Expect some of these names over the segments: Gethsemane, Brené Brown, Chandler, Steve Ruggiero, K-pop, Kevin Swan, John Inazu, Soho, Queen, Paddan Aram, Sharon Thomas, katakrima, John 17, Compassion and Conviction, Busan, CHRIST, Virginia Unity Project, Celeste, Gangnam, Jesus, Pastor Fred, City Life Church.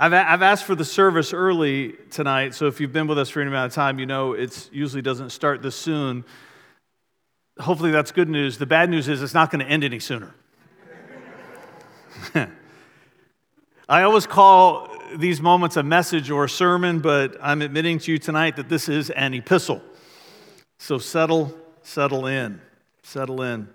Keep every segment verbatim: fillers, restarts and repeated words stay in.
I've I've asked for the service early tonight, so if you've been with us for any amount of time, you know it usually doesn't start this soon. Hopefully that's good news. The bad news is it's not going to end any sooner. I always call these moments a message or a sermon, but I'm admitting to you tonight that this is an epistle. So settle, settle in, settle in.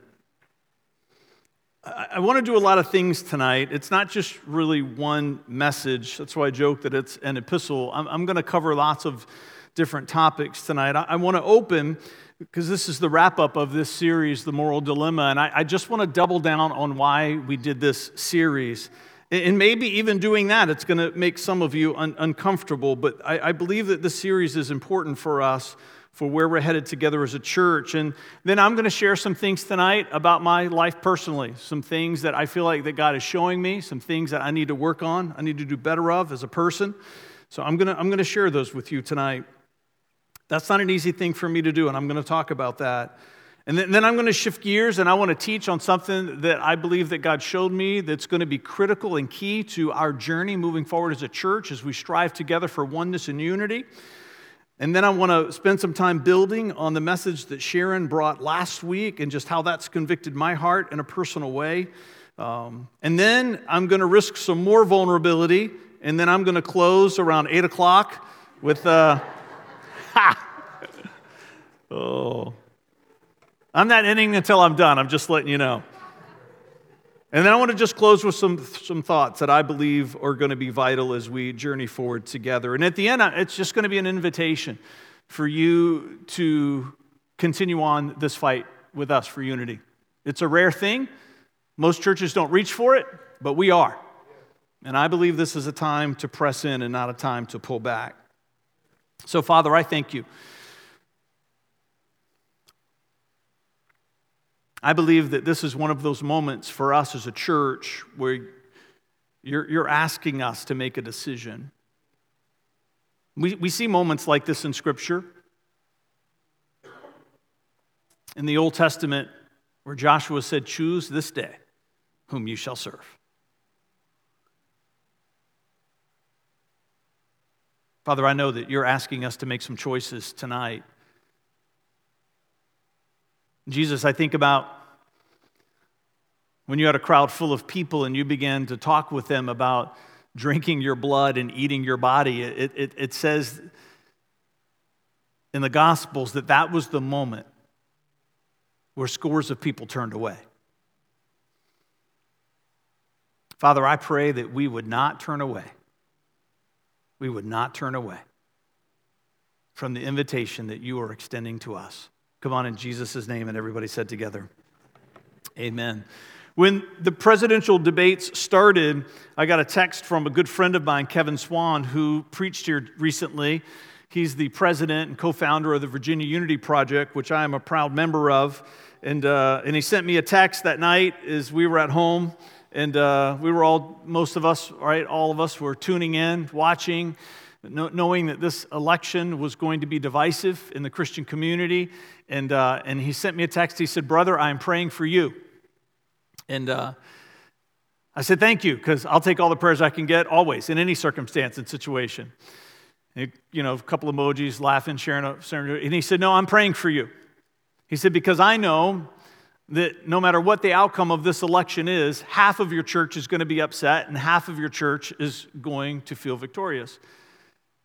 I, I want to do a lot of things tonight. It's not just really one message. That's why I joke that it's an epistle. I'm, I'm going to cover lots of different topics tonight. I, I want to open, because this is the wrap-up of this series, The Moral Dilemma, and I, I just want to double down on why we did this series. And maybe even doing that, it's going to make some of you un- uncomfortable, but I, I believe that this series is important for us, for where we're headed together as a church. And then I'm going to share some things tonight about my life personally, some things that I feel like that God is showing me, some things that I need to work on, I need to do better of as a person. So I'm going to, I'm going to share those with you tonight. That's not an easy thing for me to do, and I'm going to talk about that. And then I'm going to shift gears, and I want to teach on something that I believe that God showed me that's going to be critical and key to our journey moving forward as a church as we strive together for oneness and unity. And then I want to spend some time building on the message that Sharon brought last week and just how that's convicted my heart in a personal way. Um, and then I'm going to risk some more vulnerability, and then I'm going to close around eight o'clock with... Uh, ha! Oh... I'm not ending until I'm done. I'm just letting you know. And then I want to just close with some some thoughts that I believe are going to be vital as we journey forward together. And at the end, it's just going to be an invitation for you to continue on this fight with us for unity. It's a rare thing. Most churches don't reach for it, but we are. And I believe this is a time to press in and not a time to pull back. So, Father, I thank you. I believe that this is one of those moments for us as a church where you're, you're asking us to make a decision. We, we see moments like this in Scripture. In the Old Testament, where Joshua said, "Choose this day whom you shall serve." Father, I know that you're asking us to make some choices tonight. Jesus, I think about when you had a crowd full of people and you began to talk with them about drinking your blood and eating your body. It, it, it says in the Gospels that that was the moment where scores of people turned away. Father, I pray that we would not turn away. We would not turn away from the invitation that you are extending to us. Come on, in Jesus' name, and everybody said together, amen. When the presidential debates started, I got a text from a good friend of mine, Kevin Swan, who preached here recently. He's the president and co-founder of the Virginia Unity Project, which I am a proud member of. And uh, and he sent me a text that night as we were at home. And uh, we were all, most of us, right, all of us were tuning in, watching, knowing that this election was going to be divisive in the Christian community. And uh, and he sent me a text. He said, "Brother, I am praying for you." And uh, I said, "Thank you, because I'll take all the prayers I can get always, in any circumstance and situation." And, you know, a couple emojis, laughing, sharing. And he said, "No, I'm praying for you." He said, "Because I know that no matter what the outcome of this election is, half of your church is going to be upset and half of your church is going to feel victorious."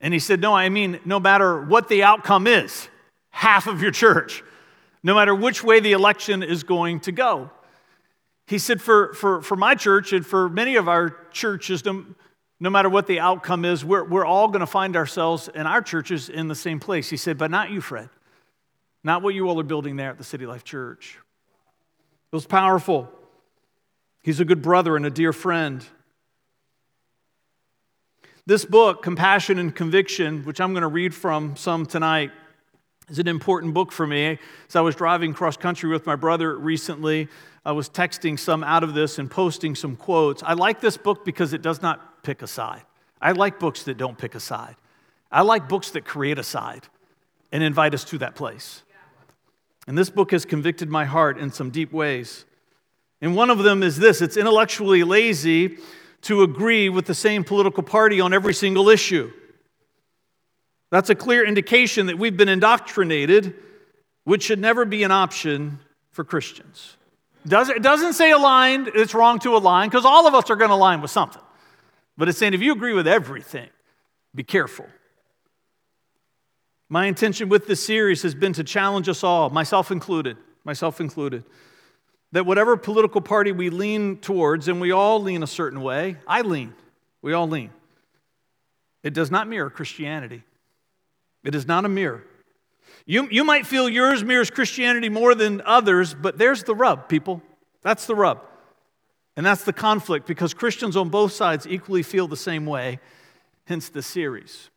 And he said, "No, I mean, no matter what the outcome is, half of your church, no matter which way the election is going to go." He said, for, for, for my church and for many of our churches, no, no matter what the outcome is, we're, we're all going to find ourselves in our churches in the same place." He said, "But not you, Fred. Not what you all are building there at the City Life Church." It was powerful. He's a good brother and a dear friend. This book, Compassion and Conviction, which I'm going to read from some tonight, is an important book for me. As I was driving cross-country with my brother recently, I was texting some out of this and posting some quotes. I like this book because it does not pick a side. I like books that don't pick a side. I like books that create a side and invite us to that place. And this book has convicted my heart in some deep ways. And one of them is this: it's intellectually lazy, to agree with the same political party on every single issue. That's a clear indication that we've been indoctrinated, which should never be an option for Christians. It doesn't say aligned, it's wrong to align, because all of us are going to align with something. But it's saying if you agree with everything, be careful. My intention with this series has been to challenge us all, myself included, myself included, that whatever political party we lean towards, and we all lean a certain way, I lean, we all lean, it does not mirror Christianity. It is not a mirror. You, you might feel yours mirrors Christianity more than others, but there's the rub, people. That's the rub. And that's the conflict, because Christians on both sides equally feel the same way, hence the series.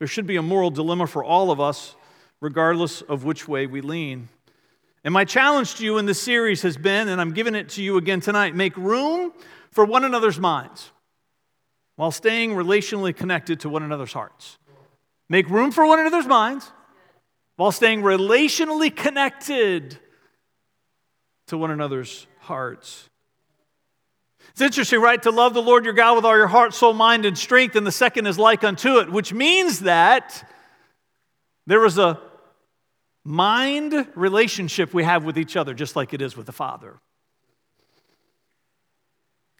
There should be a moral dilemma for all of us, regardless of which way we lean. And my challenge to you in this series has been, and I'm giving it to you again tonight, make room for one another's minds while staying relationally connected to one another's hearts. Make room for one another's minds while staying relationally connected to one another's hearts. It's interesting, right? To love the Lord your God with all your heart, soul, mind, and strength, and the second is like unto it, which means that there is a mind relationship we have with each other, just like it is with the Father.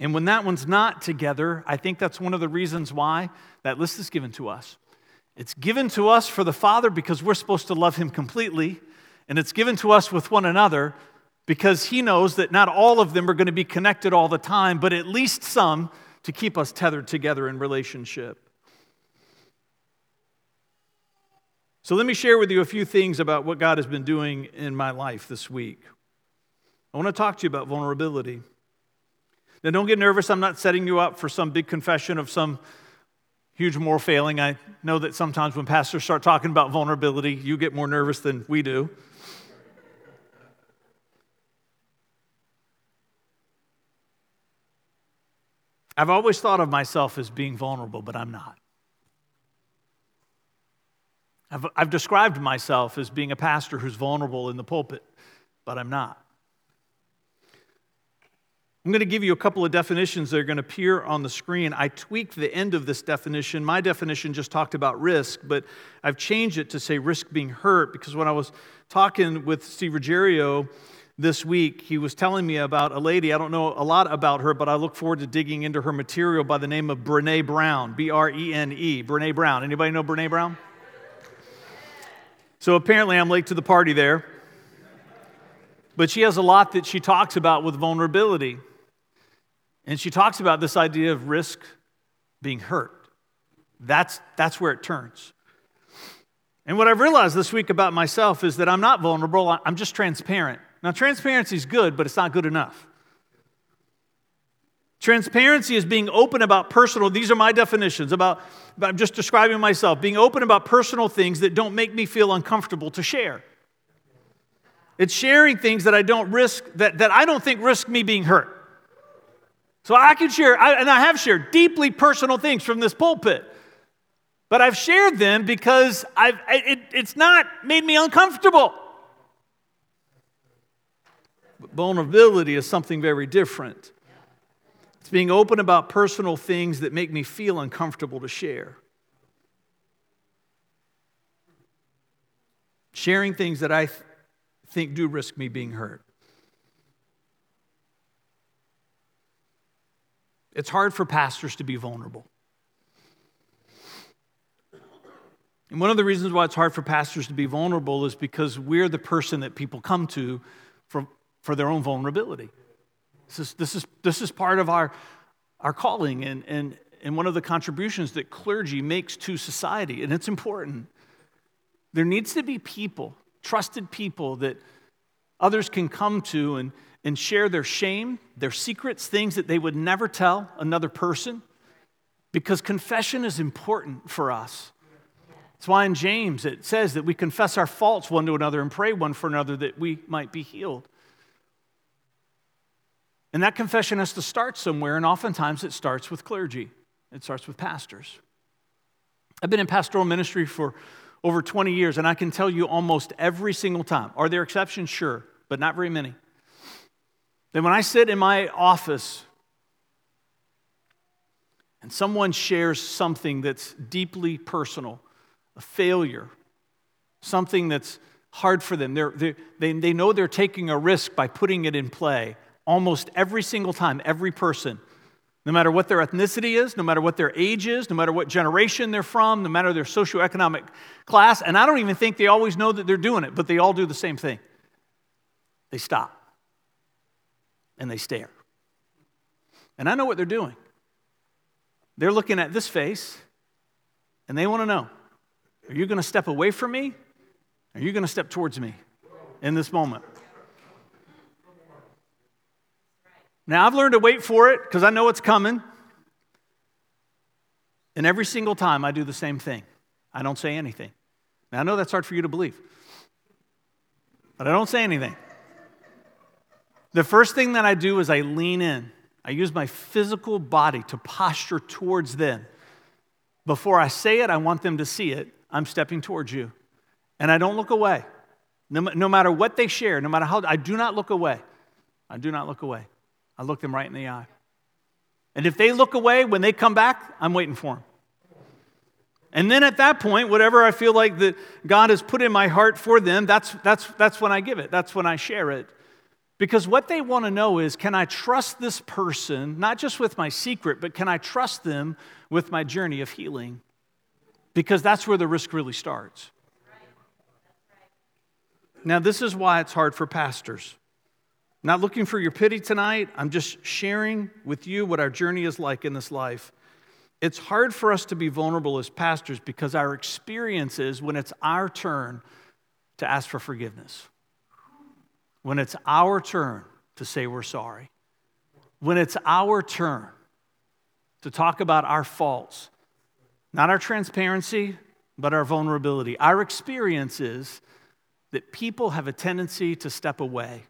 And when that one's not together, I think that's one of the reasons why that list is given to us. It's given to us for the Father because we're supposed to love Him completely, and it's given to us with one another because He knows that not all of them are going to be connected all the time, but at least some to keep us tethered together in relationship. So let me share with you a few things about what God has been doing in my life this week. I want to talk to you about vulnerability. Now, don't get nervous. I'm not setting you up for some big confession of some huge moral failing. I know that sometimes when pastors start talking about vulnerability, you get more nervous than we do. I've always thought of myself as being vulnerable, but I'm not. I've, I've described myself as being a pastor who's vulnerable in the pulpit, but I'm not. I'm going to give you a couple of definitions that are going to appear on the screen. I tweaked the end of this definition. My definition just talked about risk, but I've changed it to say risk being hurt, because when I was talking with Steve Ruggiero this week, he was telling me about a lady. I don't know a lot about her, but I look forward to digging into her material, by the name of Brené Brown, B R E N E, Brené Brown. Anybody know Brené Brown? So apparently I'm late to the party there. But she has a lot that she talks about with vulnerability. And she talks about this idea of risk being hurt. That's, that's where it turns. And what I've realized this week about myself is that I'm not vulnerable, I'm just transparent. Now, transparency is good, but it's not good enough. Transparency is being open about personal, these are my definitions, about, about I'm just describing myself, being open about personal things that don't make me feel uncomfortable to share. It's sharing things that I don't risk, that, that I don't think risk me being hurt. So I can share, I, and I have shared deeply personal things from this pulpit. But I've shared them because I've, it, it's not made me uncomfortable. But vulnerability is something very different. It's being open about personal things that make me feel uncomfortable to share. Sharing things that I th- think do risk me being hurt. It's hard for pastors to be vulnerable. And one of the reasons why it's hard for pastors to be vulnerable is because we're the person that people come to for, for their own vulnerability. This is, this is, this is part of our, our calling and, and, and one of the contributions that clergy makes to society, and it's important. There needs to be people, trusted people, that others can come to and and share their shame, their secrets, things that they would never tell another person, because confession is important for us. That's why in James it says that we confess our faults one to another and pray one for another that we might be healed. And that confession has to start somewhere, and oftentimes it starts with clergy. It starts with pastors. I've been in pastoral ministry for over twenty years, and I can tell you almost every single time. Are there exceptions? Sure, but not very many. Then when I sit in my office and someone shares something that's deeply personal, a failure, something that's hard for them, they're, they're, they they know they're taking a risk by putting it in play almost every single time, every person, no matter what their ethnicity is, no matter what their age is, no matter what generation they're from, no matter their socioeconomic class. And I don't even think they always know that they're doing it, but they all do the same thing. They stop and they stare. And I know what they're doing. They're looking at this face and they want to know, are you going to step away from me? Are you going to step towards me in this moment? Now, I've learned to wait for it because I know it's coming. And every single time I do the same thing. I don't say anything. Now, I know that's hard for you to believe. But I don't say anything. The first thing that I do is I lean in. I use my physical body to posture towards them. Before I say it, I want them to see it. I'm stepping towards you. And I don't look away. No, no matter what they share, no matter how, I do not look away. I do not look away. I look them right in the eye. And if they look away, when they come back, I'm waiting for them. And then at that point, whatever I feel like that God has put in my heart for them, that's, that's, that's when I give it. That's when I share it. Because what they want to know is, can I trust this person, not just with my secret, but can I trust them with my journey of healing? Because that's where the risk really starts. Now, this is why it's hard for pastors. Not looking for your pity tonight. I'm just sharing with you what our journey is like in this life. It's hard for us to be vulnerable as pastors because our experience is when it's our turn to ask for forgiveness. When it's our turn to say we're sorry. When it's our turn to talk about our faults. Not our transparency, but our vulnerability. Our experience is that people have a tendency to step away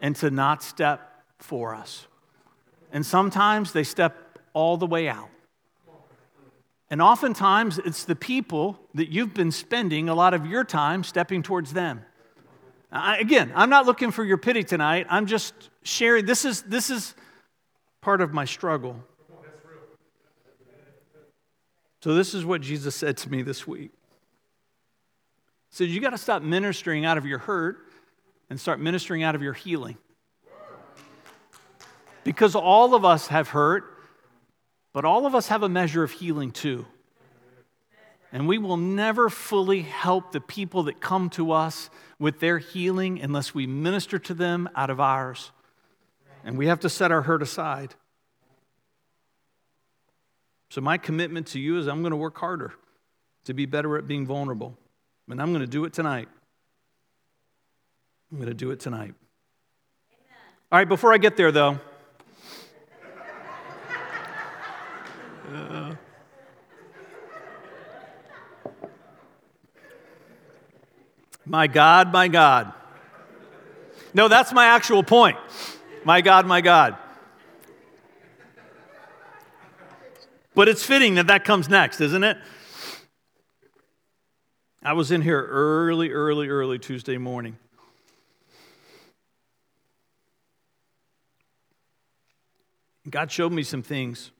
and to not step for us. And sometimes they step all the way out. And oftentimes it's the people that you've been spending a lot of your time stepping towards them. I, again, I'm not looking for your pity tonight. I'm just sharing. This is, this is part of my struggle. So this is what Jesus said to me this week. He said, you got to stop ministering out of your hurt and start ministering out of your healing. Because all of us have hurt, but all of us have a measure of healing too. And we will never fully help the people that come to us with their healing unless we minister to them out of ours. And we have to set our hurt aside. So my commitment to you is I'm going to work harder to be better at being vulnerable. And I'm going to do it tonight. I'm going to do it tonight. Amen. All right, before I get there, though. uh, my God, my God. No, that's my actual point. My God, my God. But it's fitting that that comes next, isn't it? I was in here early, early, early Tuesday morning. God showed me some things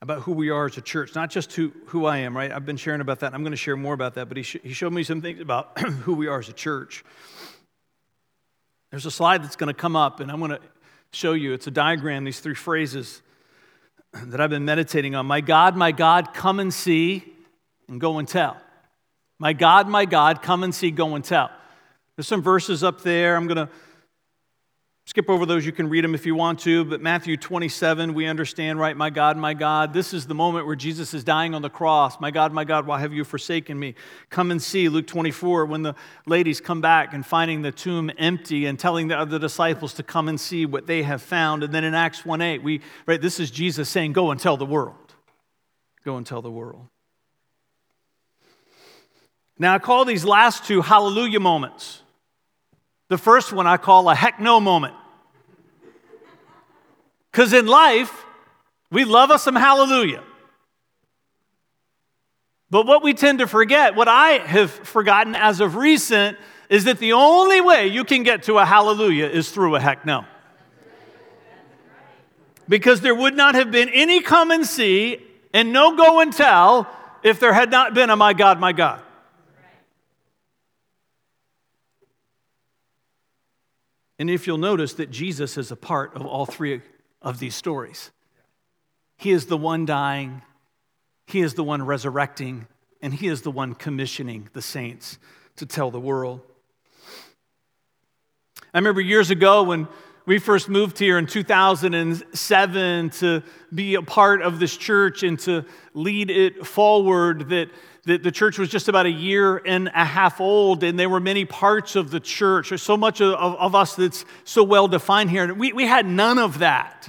about who we are as a church, not just who, who I am, right? I've been sharing about that, and I'm going to share more about that, but he, sh- he showed me some things about who we are as a church. There's a slide that's going to come up, and I'm going to show you. It's a diagram, these three phrases that I've been meditating on. My God, my God, come and see and go and tell. My God, my God, come and see, go and tell. There's some verses up there. I'm going to skip over those. You can read them if you want to, but Matthew twenty-seven, we understand, right? My God, my God. This is the moment where Jesus is dying on the cross. My God, my God, why have you forsaken me? Come and see. Luke twenty-four, when the ladies come back and finding the tomb empty and telling the other disciples to come and see what they have found. And then in Acts one eight, we, right, this is Jesus saying, go and tell the world. Go and tell the world. Now, I call these last two hallelujah moments. The first one I call a heck no moment. Because in life, we love us some hallelujah. But what we tend to forget, what I have forgotten as of recent, is that the only way you can get to a hallelujah is through a heck no. because there would not have been any come and see and no go and tell if there had not been a my God, my God. Right. And if you'll notice that Jesus is a part of all three of these stories. He is the one dying, he is the one resurrecting, and he is the one commissioning the saints to tell the world. I remember years ago when we first moved here in two thousand seven to be a part of this church and to lead it forward, that, that the church was just about a year and a half old, and there were many parts of the church. There's so much of, of, of us that's so well defined here, and we, we had none of that.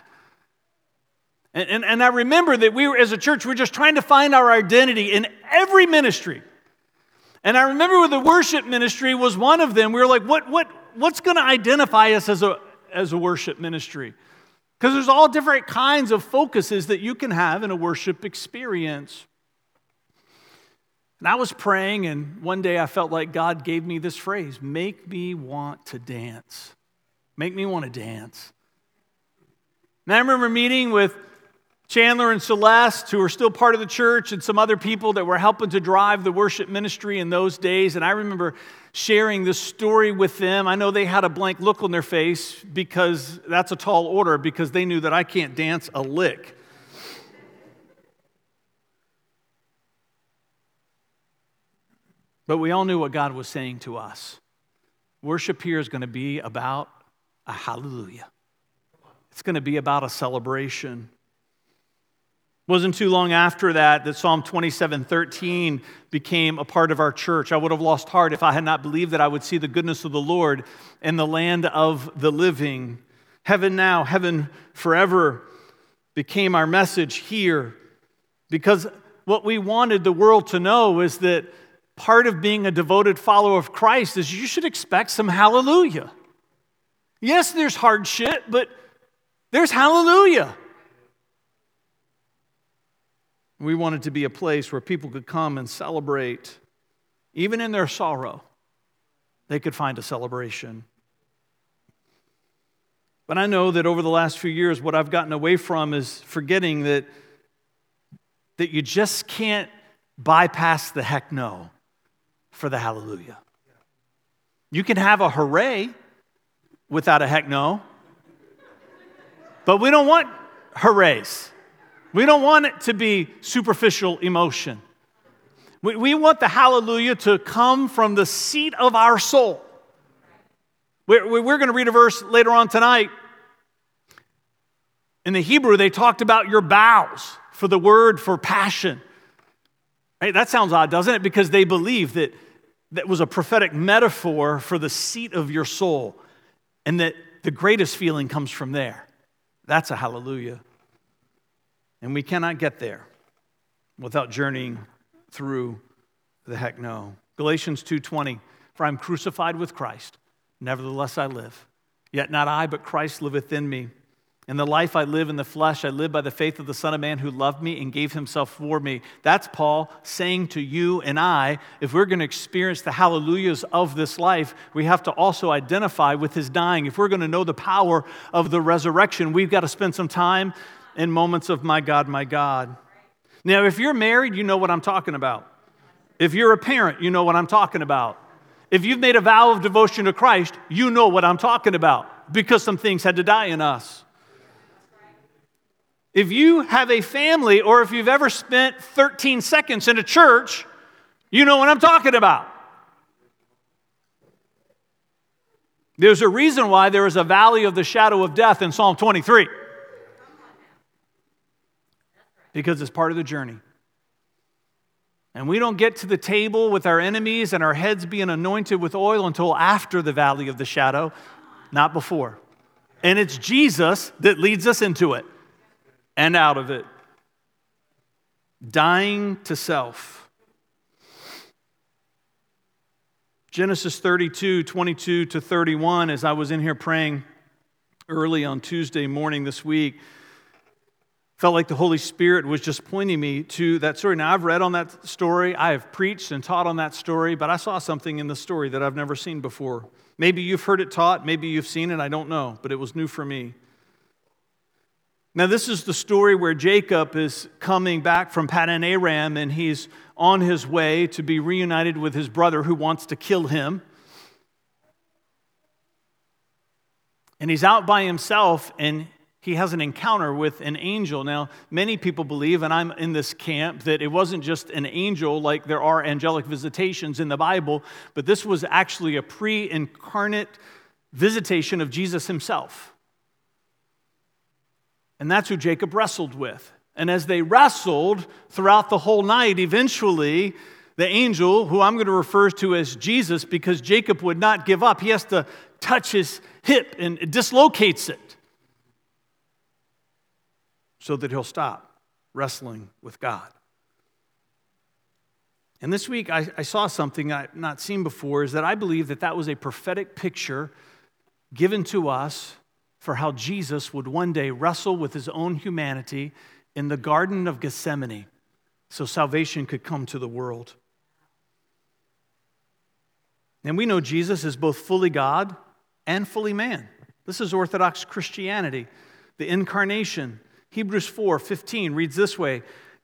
And, and, and I remember that we were, as a church, we were just trying to find our identity in every ministry. And I remember with the worship ministry was one of them. We were like, what, what, what's going to identify us as a as a worship ministry? Because there's all different kinds of focuses that you can have in a worship experience. And I was praying, and one day I felt like God gave me this phrase, make me want to dance. Make me want to dance. And I remember meeting with Chandler and Celeste, who are still part of the church, and some other people that were helping to drive the worship ministry in those days. And I remember sharing this story with them. I know they had a blank look on their face because that's a tall order, because they knew that I can't dance a lick. But we all knew what God was saying to us. Worship here is going to be about a hallelujah. It's going to be about a celebration. Wasn't too long after that that Psalm twenty-seven thirteen became a part of our church. I would have lost heart if I had not believed that I would see the goodness of the Lord in the land of the living. Heaven now, heaven forever became our message here, because what we wanted the world to know is that part of being a devoted follower of Christ is you should expect some hallelujah. Yes, there's hard shit, but there's hallelujah. We wanted to be a place where people could come and celebrate. Even in their sorrow, they could find a celebration. But I know that over the last few years, what I've gotten away from is forgetting that, that you just can't bypass the heck no for the hallelujah. You can have a hooray without a heck no, but we don't want hoorays. We don't want it to be superficial emotion. We, we want the hallelujah to come from the seat of our soul. We're, we're going to read a verse later on tonight. In the Hebrew, they talked about your bowels for the word for passion. Hey, that sounds odd, doesn't it? Because they believe that that was a prophetic metaphor for the seat of your soul, and that the greatest feeling comes from there. That's a hallelujah. And we cannot get there without journeying through the heck no. Galatians two twenty, for I am crucified with Christ, nevertheless I live. Yet not I, but Christ liveth in me. And the life I live in the flesh, I live by the faith of the Son of Man who loved me and gave himself for me. That's Paul saying to you and I, if we're going to experience the hallelujahs of this life, we have to also identify with his dying. If we're going to know the power of the resurrection, we've got to spend some time in moments of my God, my God. Now, if you're married, you know what I'm talking about. If you're a parent, you know what I'm talking about. If you've made a vow of devotion to Christ, you know what I'm talking about, because some things had to die in us. If you have a family, or if you've ever spent thirteen seconds in a church, you know what I'm talking about. There's a reason why there is a valley of the shadow of death in Psalm twenty-three. Because it's part of the journey. And we don't get to the table with our enemies and our heads being anointed with oil until after the valley of the shadow, not before. And it's Jesus that leads us into it and out of it. Dying to self. Genesis thirty-two, twenty-two to thirty-one, as I was in here praying early on Tuesday morning this week, felt like the Holy Spirit was just pointing me to that story. Now, I've read on that story. I have preached and taught on that story, but I saw something in the story that I've never seen before. Maybe you've heard it taught. Maybe you've seen it. I don't know, but it was new for me. Now, this is the story where Jacob is coming back from Paddan Aram, and he's on his way to be reunited with his brother who wants to kill him. And he's out by himself, and he has an encounter with an angel. Now, many people believe, and I'm in this camp, that it wasn't just an angel, like there are angelic visitations in the Bible, but this was actually a pre-incarnate visitation of Jesus himself. And that's who Jacob wrestled with. And as they wrestled throughout the whole night, eventually the angel, who I'm going to refer to as Jesus, because Jacob would not give up, he has to touch his hip and it dislocates it, so that he'll stop wrestling with God. And this week, I, I saw something I've not seen before, is that I believe that that was a prophetic picture given to us for how Jesus would one day wrestle with his own humanity in the Garden of Gethsemane, so salvation could come to the world. And we know Jesus is both fully God and fully man. This is Orthodox Christianity, the incarnation. Hebrews four fifteen reads this way: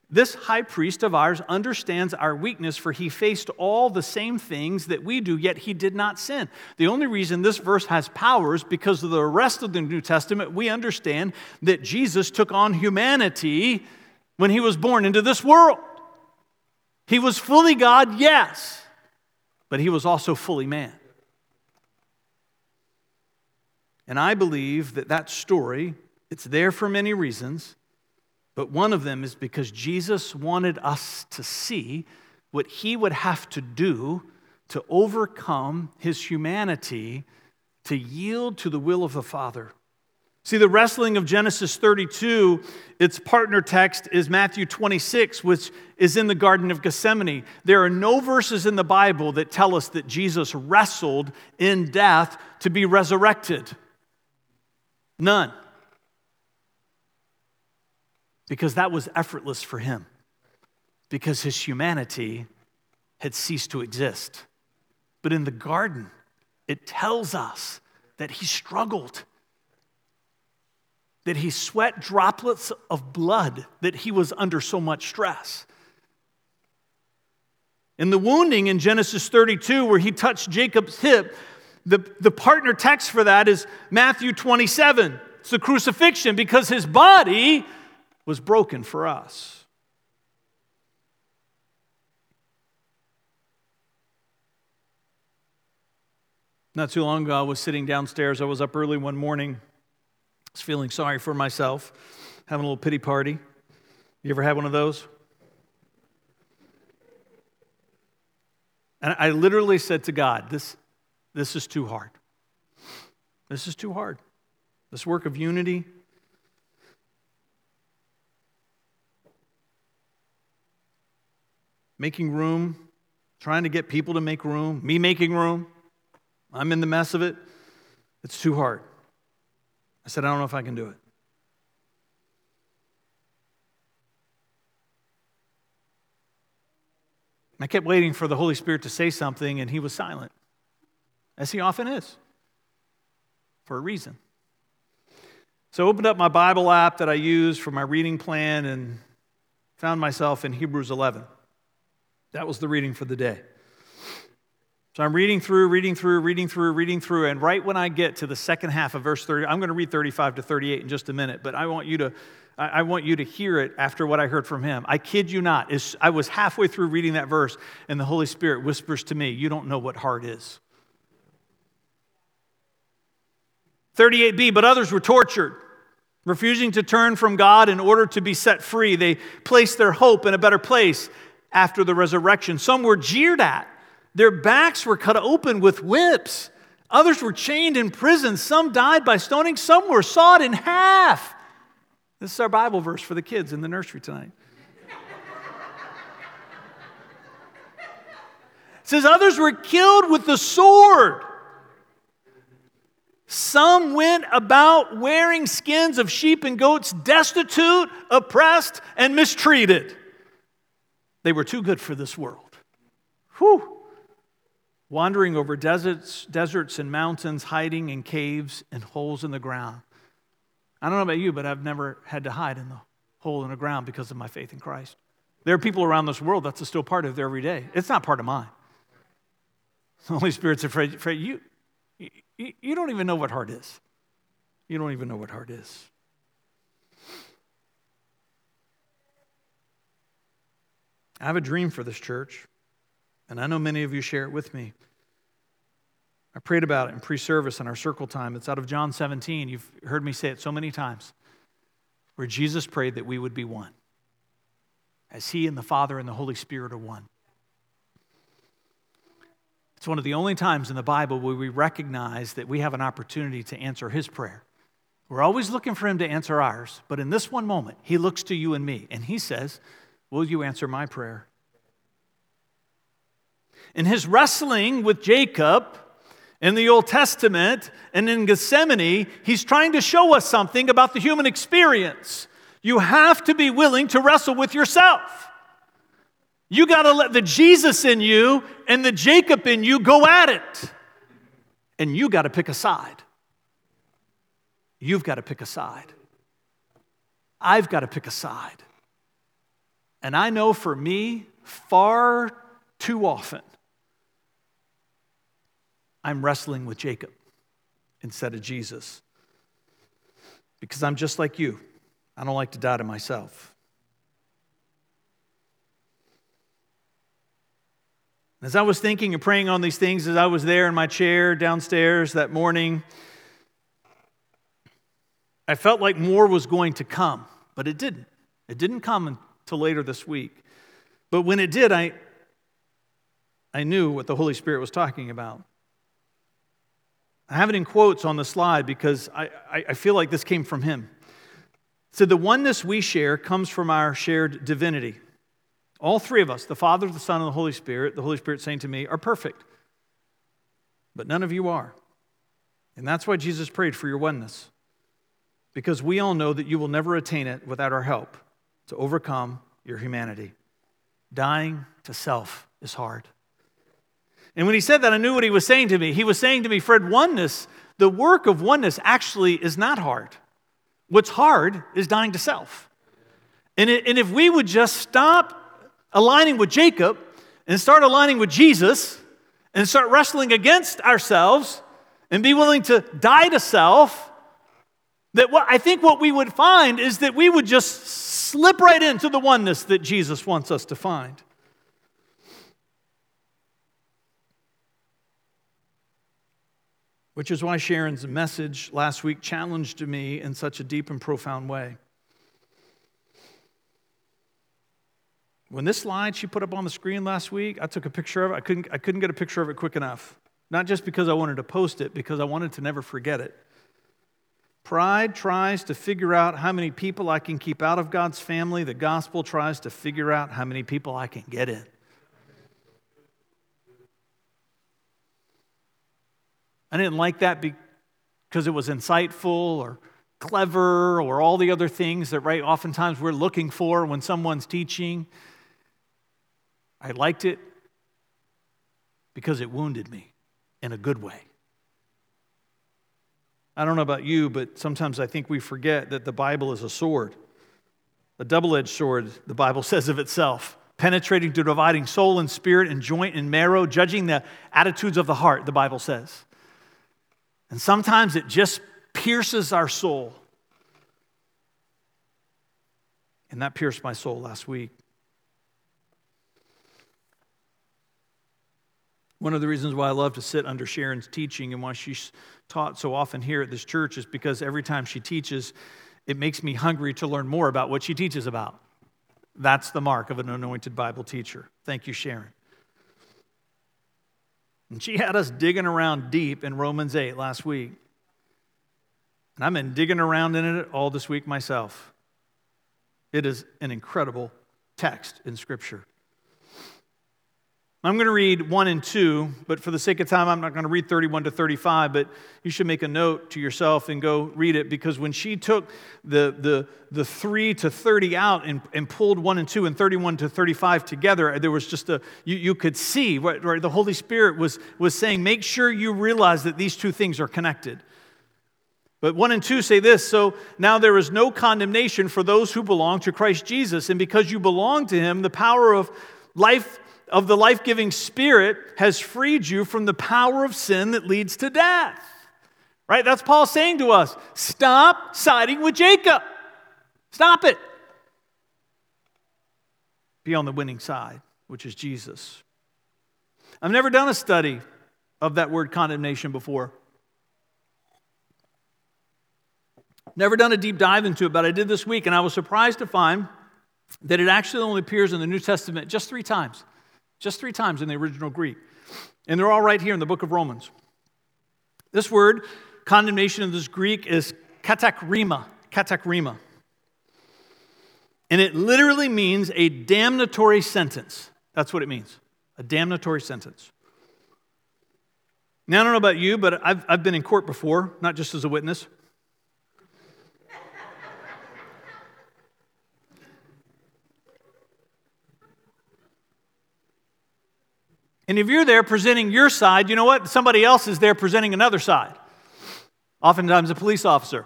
"This high priest of ours understands our weakness, for he faced all the same things that we do, yet he did not sin." The only reason this verse has power is because of the rest of the New Testament. We understand that Jesus took on humanity when he was born into this world. He was fully God, yes, but he was also fully man. And I believe that that story, it's there for many reasons, but one of them is because Jesus wanted us to see what he would have to do to overcome his humanity, to yield to the will of the Father. See, the wrestling of Genesis thirty-two, its partner text is Matthew twenty-six, which is in the Garden of Gethsemane. There are no verses in the Bible that tell us that Jesus wrestled in death to be resurrected. None. Because that was effortless for him. Because his humanity had ceased to exist. But in the garden, it tells us that he struggled. That he sweat droplets of blood. That he was under so much stress. In the wounding in Genesis thirty-two, where he touched Jacob's hip, the, the partner text for that is Matthew twenty-seven. It's the crucifixion, because his body was broken for us. Not too long ago, I was sitting downstairs. I was up early one morning. I was feeling sorry for myself, having a little pity party. You ever had one of those? And I literally said to God, this, this is too hard. This is too hard. This work of unity. Making room, trying to get people to make room, me making room. I'm in the mess of it. It's too hard. I said, I don't know if I can do it. And I kept waiting for the Holy Spirit to say something, and he was silent, as he often is, for a reason. So I opened up my Bible app that I use for my reading plan and found myself in Hebrews eleven. That was the reading for the day. So I'm reading through, reading through, reading through, reading through, and right when I get to the second half of verse thirty, I'm going to read thirty-five to thirty-eight in just a minute, but I want you to I want you to hear it after what I heard from him. I kid you not. I was halfway through reading that verse, and the Holy Spirit whispers to me, "You don't know what hard is." thirty-eight b, "But others were tortured, refusing to turn from God in order to be set free. They placed their hope in a better place after the resurrection. Some were jeered at. Their backs were cut open with whips. Others were chained in prison. Some died by stoning. Some were sawed in half." This is our Bible verse for the kids in the nursery tonight. It says, "Others were killed with the sword. Some went about wearing skins of sheep and goats, destitute, oppressed, and mistreated. They were too good for this world." Whew. Wandering over deserts, deserts and mountains, hiding in caves and holes in the ground. I don't know about you, but I've never had to hide in the hole in the ground because of my faith in Christ. There are people around this world that's still part of their everyday. It's not part of mine. The Holy Spirit's afraid, afraid you, you, you don't even know what heart is. You don't even know what heart is. I have a dream for this church, and I know many of you share it with me. I prayed about it in pre-service in our circle time. It's out of John seventeen. You've heard me say it so many times, where Jesus prayed that we would be one, as he and the Father and the Holy Spirit are one. It's one of the only times in the Bible where we recognize that we have an opportunity to answer his prayer. We're always looking for him to answer ours, but in this one moment, he looks to you and me, and he says, "Will you answer my prayer?" In his wrestling with Jacob in the Old Testament and in Gethsemane, he's trying to show us something about the human experience. You have to be willing to wrestle with yourself. You got to let the Jesus in you and the Jacob in you go at it. And you got to pick a side. You've got to pick a side. I've got to pick a side. And I know for me, far too often, I'm wrestling with Jacob instead of Jesus. Because I'm just like you. I don't like to die to myself. As I was thinking and praying on these things, as I was there in my chair downstairs that morning, I felt like more was going to come, but it didn't. It didn't come until later this week. But when it did, I, I knew what the Holy Spirit was talking about. I have it in quotes on the slide because I, I, I feel like this came from him. It said, "The oneness we share comes from our shared divinity. All three of us, the Father, the Son, and the Holy Spirit, the Holy Spirit saying to me, are perfect. But none of you are. And that's why Jesus prayed for your oneness. Because we all know that you will never attain it without our help to overcome your humanity." Dying to self is hard. And when he said that, I knew what he was saying to me. He was saying to me, "Fred, oneness, the work of oneness actually is not hard. What's hard is dying to self." And, it, and if we would just stop aligning with Jacob and start aligning with Jesus and start wrestling against ourselves and be willing to die to self, that what I think what we would find is that we would just slip right into the oneness that Jesus wants us to find. Which is why Sharon's message last week challenged me in such a deep and profound way. When this slide she put up on the screen last week, I took a picture of it. I couldn't, I couldn't get a picture of it quick enough. Not just because I wanted to post it, because I wanted to never forget it. Pride tries to figure out how many people I can keep out of God's family. The gospel tries to figure out how many people I can get in. I didn't like that because it was insightful or clever or all the other things that, right, oftentimes we're looking for when someone's teaching. I liked it because it wounded me in a good way. I don't know about you, but sometimes I think we forget that the Bible is a sword, a double-edged sword, the Bible says of itself, penetrating to dividing soul and spirit and joint and marrow, judging the attitudes of the heart, the Bible says. And sometimes it just pierces our soul. And that pierced my soul last week. One of the reasons why I love to sit under Sharon's teaching and why she's taught so often here at this church is because every time she teaches, it makes me hungry to learn more about what she teaches about. That's the mark of an anointed Bible teacher. Thank you, Sharon. And she had us digging around deep in Romans eight last week. And I've been digging around in it all this week myself. It is an incredible text in Scripture. I'm going to read one and two, but for the sake of time, I'm not going to read thirty-one to thirty-five, but you should make a note to yourself and go read it, because when she took the the, the three to thirty out and, and pulled one and two and thirty-one to thirty-five together, there was just a, you, you could see, what, right, the Holy Spirit was, was saying, make sure you realize that these two things are connected. But one and two say this, so now there is no condemnation for those who belong to Christ Jesus. And because you belong to him, the power of life, of the life-giving Spirit has freed you from the power of sin that leads to death. Right? That's Paul saying to us, stop siding with Jacob. Stop it. Be on the winning side, which is Jesus. I've never done a study of that word condemnation before. Never done a deep dive into it, but I did this week, and I was surprised to find that it actually only appears in the New Testament just three times. Just three times in the original Greek. And they're all right here in the book of Romans. This word, condemnation in this Greek, is katakrima. Katakrima. And it literally means a damnatory sentence. That's what it means. A damnatory sentence. Now, I don't know about you, but I've, I've been in court before, not just as a witness. And if you're there presenting your side, you know what? Somebody else is there presenting another side. Oftentimes a police officer.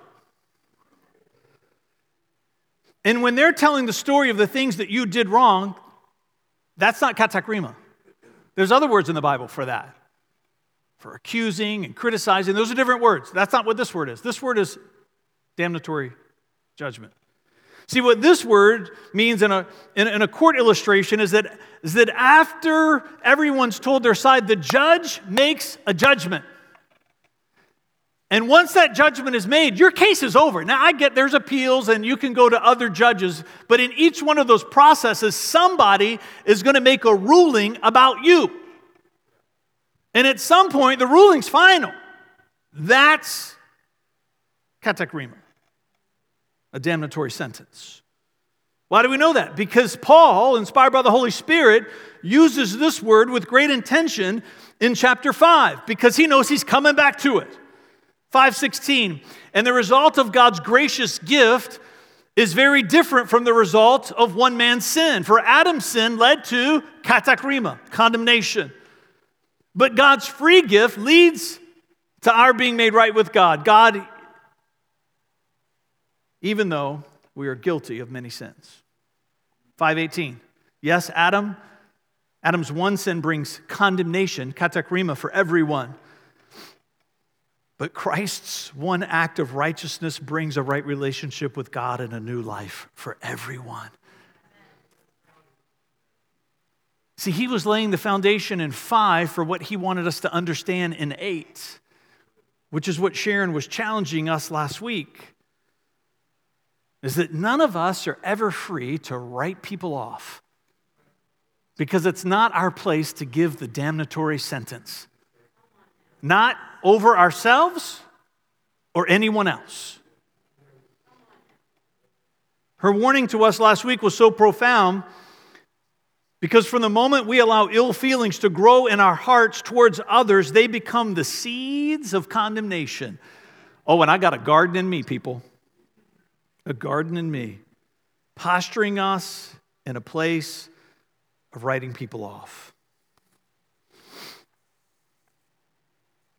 And when they're telling the story of the things that you did wrong, that's not katakrima. There's other words in the Bible for that. For accusing and criticizing. Those are different words. That's not what this word is. This word is damnatory judgment. See, what this word means in a in, in a court illustration is that, is that after everyone's told their side, the judge makes a judgment. And once that judgment is made, your case is over. Now, I get there's appeals and you can go to other judges, but in each one of those processes, somebody is going to make a ruling about you. And at some point, the ruling's final. That's katakrima. A damnatory sentence. Why do we know that? Because Paul, inspired by the Holy Spirit, uses this word with great intention in chapter five, because he knows he's coming back to it. five sixteen, and the result of God's gracious gift is very different from the result of one man's sin. For Adam's sin led to katakrima, condemnation. But God's free gift leads to our being made right with God. God, even though we are guilty of many sins. five eighteen, yes, Adam, Adam's one sin brings condemnation, katakrima, for everyone. But Christ's one act of righteousness brings a right relationship with God and a new life for everyone. See, he was laying the foundation in five for what he wanted us to understand in eight, which is what Sharon was challenging us last week. Is that none of us are ever free to write people off because it's not our place to give the damnatory sentence. Not over ourselves or anyone else. Her warning to us last week was so profound because from the moment we allow ill feelings to grow in our hearts towards others, they become the seeds of condemnation. Oh, and I got a garden in me, people. A garden in me, posturing us in a place of writing people off.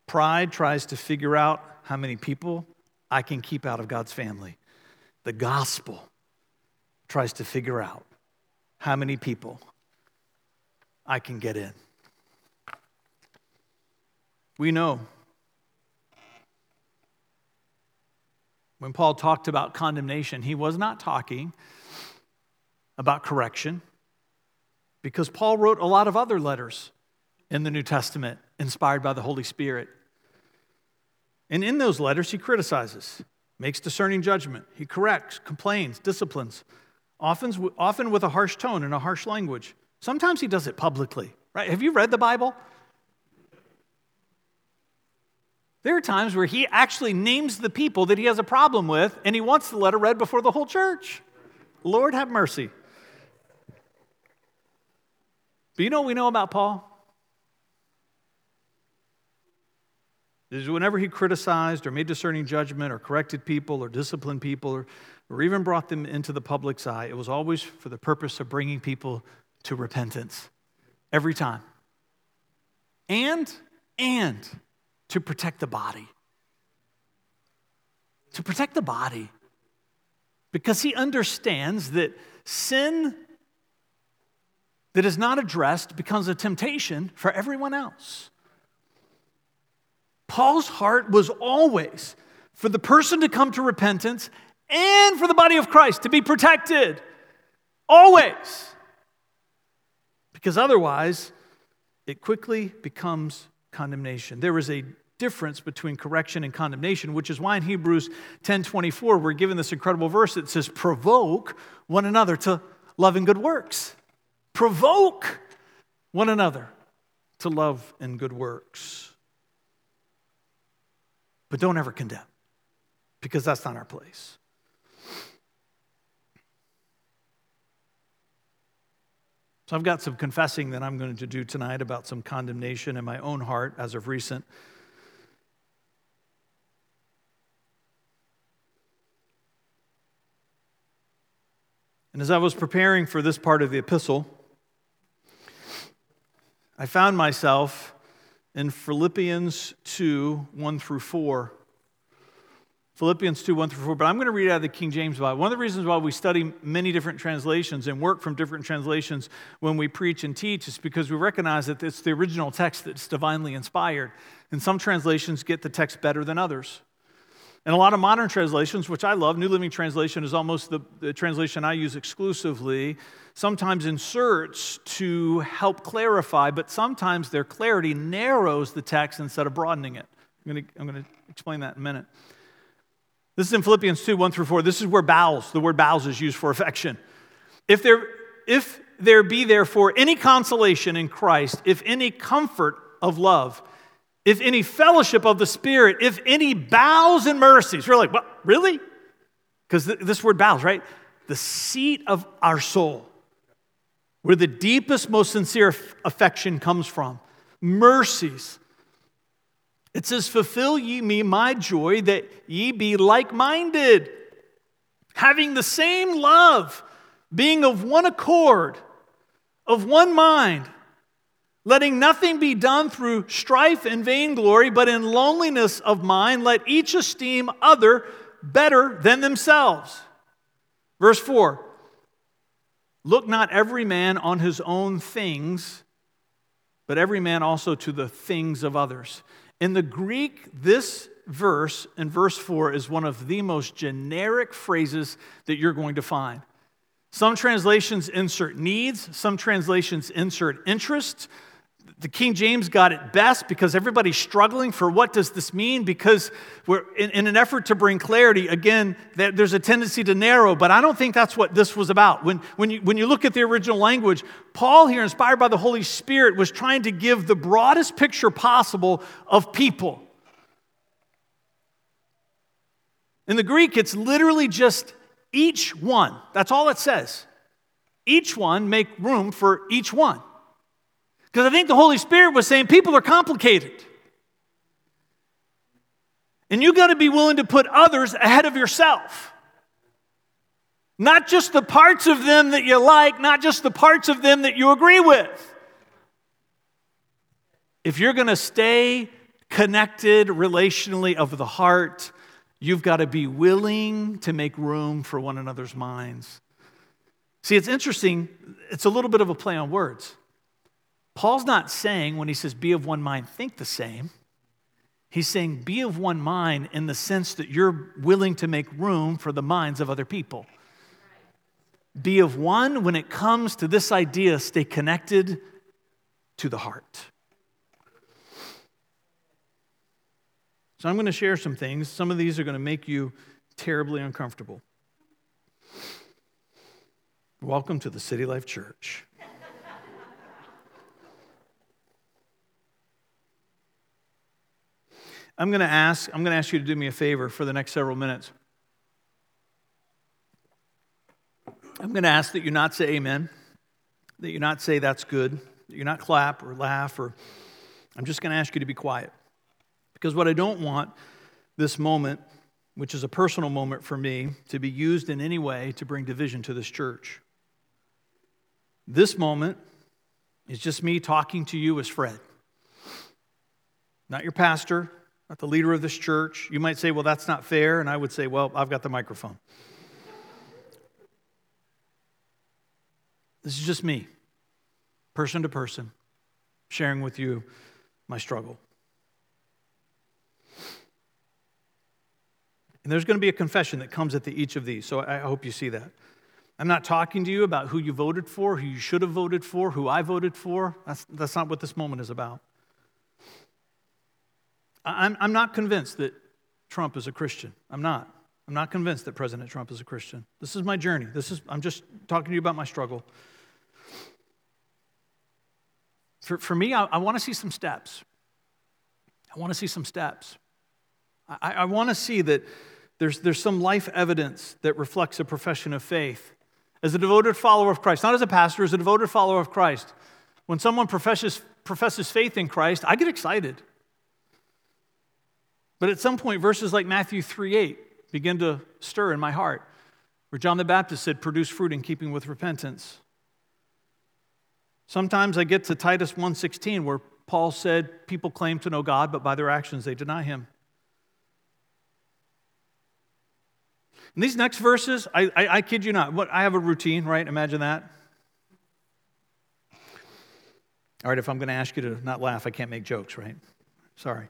Pride tries to figure out how many people I can keep out of God's family. The gospel tries to figure out how many people I can get in. We know. When Paul talked about condemnation, he was not talking about correction because Paul wrote a lot of other letters in the New Testament inspired by the Holy Spirit. And in those letters, he criticizes, makes discerning judgment. He corrects, complains, disciplines, often, often with a harsh tone and a harsh language. Sometimes he does it publicly, right? Have you read the Bible? There are times where he actually names the people that he has a problem with, and he wants the letter read before the whole church. Lord, have mercy. But you know what we know about Paul? Is whenever he criticized or made discerning judgment or corrected people or disciplined people or, or even brought them into the public's eye, it was always for the purpose of bringing people to repentance. Every time. And, and... to protect the body. to protect the body, because he understands that sin that is not addressed becomes a temptation for everyone else. Paul's heart was always for the person to come to repentance and for the body of Christ to be protected. Always. Because otherwise, it quickly becomes condemnation. There is a difference between correction and condemnation, which is why in Hebrews ten twenty-four, we're given this incredible verse that says, provoke one another to love and good works. Provoke one another to love and good works. But don't ever condemn, because that's not our place. So I've got some confessing that I'm going to do tonight about some condemnation in my own heart as of recent. And as I was preparing for this part of the epistle, I found myself in Philippians two, one through four. Philippians two, one through four, but I'm going to read out of the King James Bible. One of the reasons why we study many different translations and work from different translations when we preach and teach is because we recognize that it's the original text that's divinely inspired. And some translations get the text better than others. And a lot of modern translations, which I love, New Living Translation is almost the, the translation I use exclusively, sometimes inserts to help clarify, but sometimes their clarity narrows the text instead of broadening it. I'm going to, I'm going to explain that in a minute. This is in Philippians two, one through four. This is where bowels, the word bowels is used for affection. If there, if there be therefore any consolation in Christ, if any comfort of love, if any fellowship of the Spirit, if any bowels and mercies. We're like, well, really? Because th- this word bowels, right? The seat of our soul, where the deepest, most sincere f- affection comes from. Mercies. It says, fulfill ye me my joy, that ye be like-minded, having the same love, being of one accord, of one mind, letting nothing be done through strife and vainglory, but in loneliness of mind, let each esteem other better than themselves. Verse four, look not every man on his own things, but every man also to the things of others. In the Greek, this verse, in verse four, is one of the most generic phrases that you're going to find. Some translations insert needs. Some translations insert interests. The King James got it best because everybody's struggling for what does this mean? Because we're in, in an effort to bring clarity, again, that there's a tendency to narrow, but I don't think that's what this was about. When, when, you, when you look at the original language, Paul here, inspired by the Holy Spirit, was trying to give the broadest picture possible of people. In the Greek, it's literally just each one. That's all it says. Each one, make room for each one. Because I think the Holy Spirit was saying people are complicated. And you've got to be willing to put others ahead of yourself. Not just the parts of them that you like, not just the parts of them that you agree with. If you're going to stay connected relationally of the heart, you've got to be willing to make room for one another's minds. See, it's interesting. It's a little bit of a play on words. Paul's not saying when he says, be of one mind, think the same. He's saying, be of one mind in the sense that you're willing to make room for the minds of other people. Be of one when it comes to this idea, stay connected to the heart. So I'm going to share some things. Some of these are going to make you terribly uncomfortable. Welcome to the City Life Church. I'm going to ask, I'm going to ask you to do me a favor for the next several minutes. I'm going to ask that you not say amen, that you not say that's good, that you not clap or laugh, or I'm just going to ask you to be quiet. Because what I don't want this moment, which is a personal moment for me, to be used in any way to bring division to this church. This moment is just me talking to you as Fred. Not your pastor, not the leader of this church. You might say, well, that's not fair. And I would say, well, I've got the microphone. This is just me, person to person, sharing with you my struggle. And there's going to be a confession that comes at the, each of these, so I hope you see that. I'm not talking to you about who you voted for, who you should have voted for, who I voted for. That's, that's not what this moment is about. I'm, I'm not convinced that Trump is a Christian. I'm not. I'm not convinced that President Trump is a Christian. This is my journey. This is. I'm just talking to you about my struggle. For, for me, I, I want to see some steps. I want to see some steps. I, I want to see that there's, there's some life evidence that reflects a profession of faith. As a devoted follower of Christ, not as a pastor, as a devoted follower of Christ, when someone professes, professes faith in Christ, I get excited. But at some point, verses like Matthew three eight begin to stir in my heart, where John the Baptist said, produce fruit in keeping with repentance. Sometimes I get to Titus one sixteen, where Paul said, people claim to know God, but by their actions they deny him. And these next verses, I, I, I kid you not, what, I have a routine, right? Imagine that. All right, if I'm going to ask you to not laugh, I can't make jokes, right? Sorry.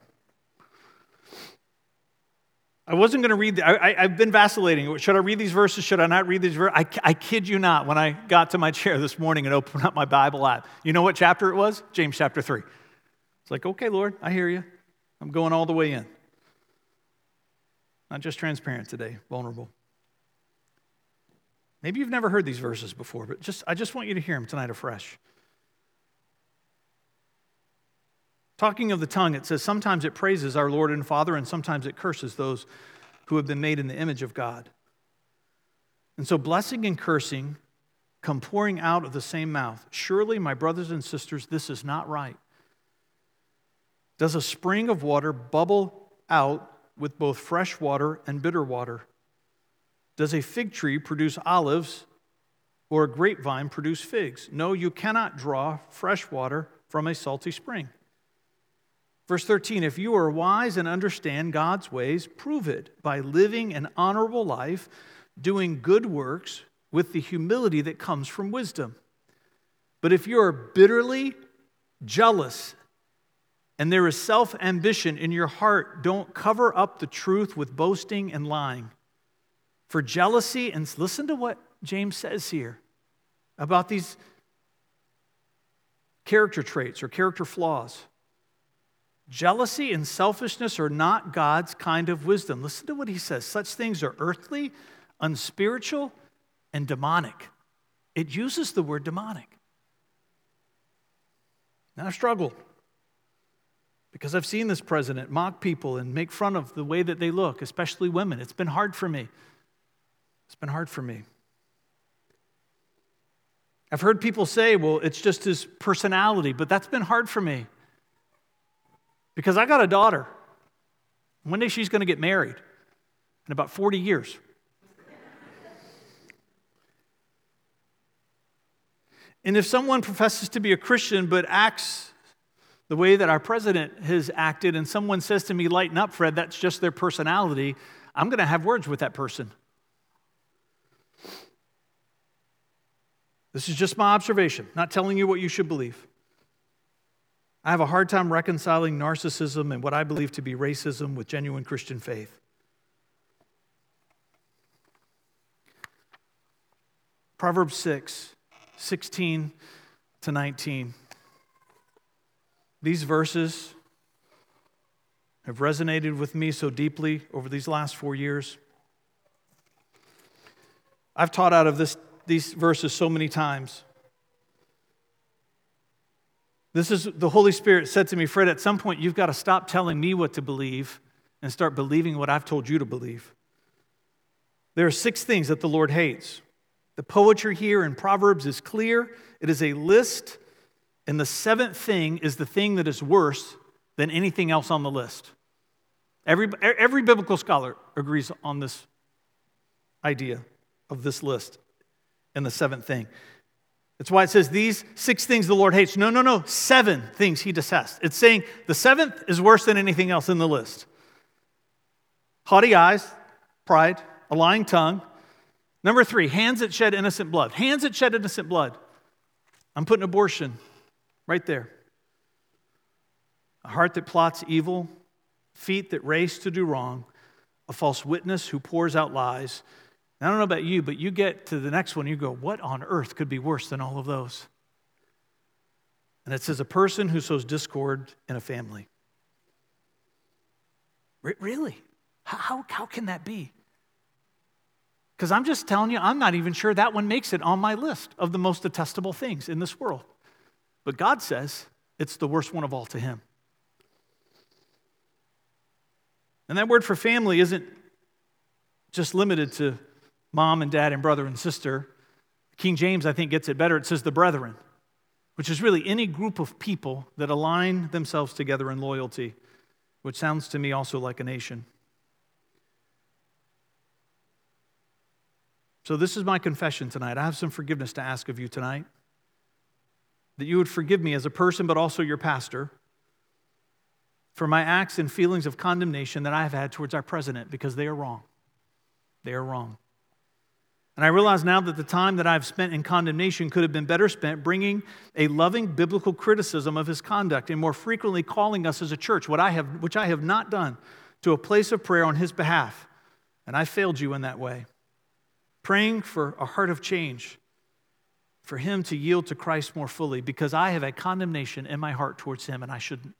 I wasn't going to read, the, I, I, I've been vacillating. Should I read these verses? Should I not read these verses? I, I kid you not, when I got to my chair this morning and opened up my Bible app, you know what chapter it was? James chapter three. It's like, okay, Lord, I hear you. I'm going all the way in. Not just transparent today, vulnerable. Maybe you've never heard these verses before, but just I just want you to hear them tonight afresh. Talking of the tongue, it says, sometimes it praises our Lord and Father, and sometimes it curses those who have been made in the image of God. And so blessing and cursing come pouring out of the same mouth. Surely, my brothers and sisters, this is not right. Does a spring of water bubble out with both fresh water and bitter water? Does a fig tree produce olives or a grapevine produce figs? No, you cannot draw fresh water from a salty spring. Verse thirteen, if you are wise and understand God's ways, prove it by living an honorable life, doing good works with the humility that comes from wisdom. But if you are bitterly jealous and there is self-ambition in your heart, don't cover up the truth with boasting and lying. For jealousy, and listen to what James says here about these character traits or character flaws. Jealousy and selfishness are not God's kind of wisdom. Listen to what he says. Such things are earthly, unspiritual, and demonic. It uses the word demonic. Now I've struggled because I've seen this president mock people and make fun of the way that they look, especially women. It's been hard for me. It's been hard for me. I've heard people say, well, it's just his personality, but that's been hard for me. Because I got a daughter. One day she's going to get married in about forty years. And if someone professes to be a Christian but acts the way that our president has acted, and someone says to me, lighten up, Fred, that's just their personality, I'm going to have words with that person. This is just my observation, not telling you what you should believe. I have a hard time reconciling narcissism and what I believe to be racism with genuine Christian faith. Proverbs six, sixteen to nineteen. These verses have resonated with me so deeply over these last four years. I've taught out of this, these verses so many times. This is, the Holy Spirit said to me, Fred, at some point you've got to stop telling me what to believe and start believing what I've told you to believe. There are six things that the Lord hates. The poetry here in Proverbs is clear. It is a list, and the seventh thing is the thing that is worse than anything else on the list. Every, every biblical scholar agrees on this idea of this list and the seventh thing. That's why it says these six things the Lord hates. No, no, no, seven things he detests. It's saying the seventh is worse than anything else in the list. Haughty eyes, pride, a lying tongue. Number three, hands that shed innocent blood. Hands that shed innocent blood. I'm putting abortion right there. A heart that plots evil, feet that race to do wrong, a false witness who pours out lies. And I don't know about you, but you get to the next one, you go, what on earth could be worse than all of those? And it says a person who sows discord in a family. R- really? How, how can that be? Because I'm just telling you, I'm not even sure that one makes it on my list of the most detestable things in this world. But God says it's the worst one of all to him. And that word for family isn't just limited to mom and dad and brother and sister. King James, I think, gets it better. It says the brethren, which is really any group of people that align themselves together in loyalty, which sounds to me also like a nation. So this is my confession tonight. I have some forgiveness to ask of you tonight. That you would forgive me as a person, but also your pastor, for my acts and feelings of condemnation that I have had towards our president, because they are wrong. They are wrong. And I realize now that the time that I've spent in condemnation could have been better spent bringing a loving biblical criticism of his conduct and more frequently calling us as a church, what I have, which I have not done, to a place of prayer on his behalf. And I failed you in that way. Praying for a heart of change, for him to yield to Christ more fully, because I have a condemnation in my heart towards him, and I shouldn't.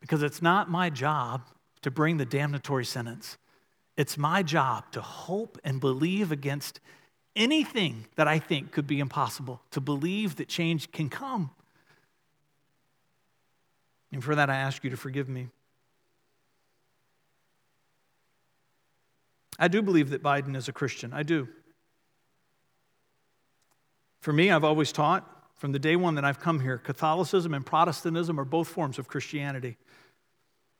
Because it's not my job to bring the damnatory sentence. It's my job to hope and believe against anything that I think could be impossible, to believe that change can come. And for that, I ask you to forgive me. I do believe that Biden is a Christian. I do. For me, I've always taught from the day one that I've come here, Catholicism and Protestantism are both forms of Christianity.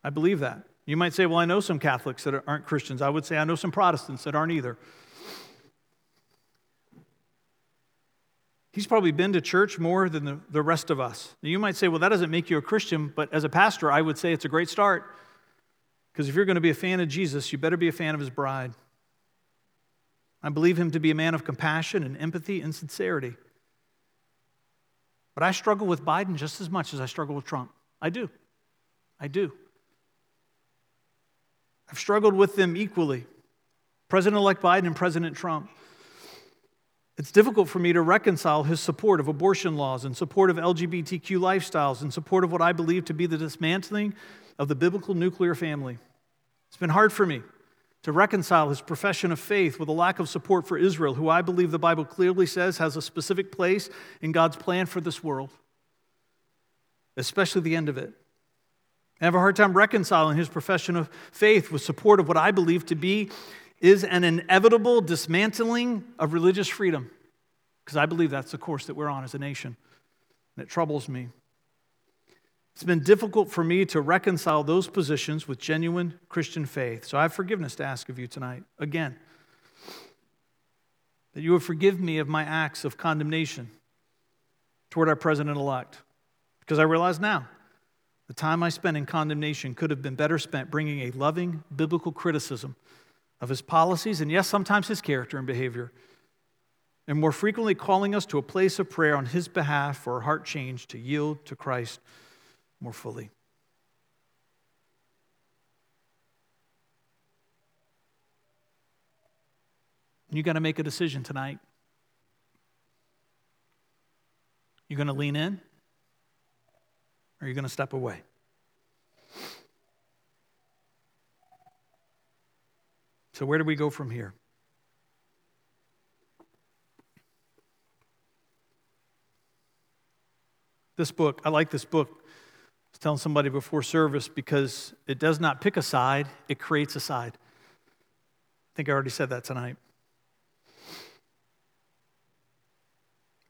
I believe that. You might say, well, I know some Catholics that aren't Christians. I would say I know some Protestants that aren't either. He's probably been to church more than the, the rest of us. Now, you might say, well, that doesn't make you a Christian, but as a pastor, I would say it's a great start. Because if you're going to be a fan of Jesus, you better be a fan of his bride. I believe him to be a man of compassion and empathy and sincerity. But I struggle with Biden just as much as I struggle with Trump. I do. I do. I've struggled with them equally, President-elect Biden and President Trump. It's difficult for me to reconcile his support of abortion laws and support of L G B T Q lifestyles and support of what I believe to be the dismantling of the biblical nuclear family. It's been hard for me to reconcile his profession of faith with a lack of support for Israel, who I believe the Bible clearly says has a specific place in God's plan for this world, especially the end of it. I have a hard time reconciling his profession of faith with support of what I believe to be is an inevitable dismantling of religious freedom, because I believe that's the course that we're on as a nation, and it troubles me. It's been difficult for me to reconcile those positions with genuine Christian faith. So I have forgiveness to ask of you tonight, again, that you would forgive me of my acts of condemnation toward our president-elect, because I realize now the time I spent in condemnation could have been better spent bringing a loving biblical criticism of his policies and, yes, sometimes his character and behavior, and more frequently calling us to a place of prayer on his behalf for a heart change to yield to Christ more fully. You got to make a decision tonight. You're going to lean in, or you're going to step away. So where do we go from here? This book, I like this book. I was telling somebody before service, because it does not pick a side, it creates a side. I think I already said that tonight.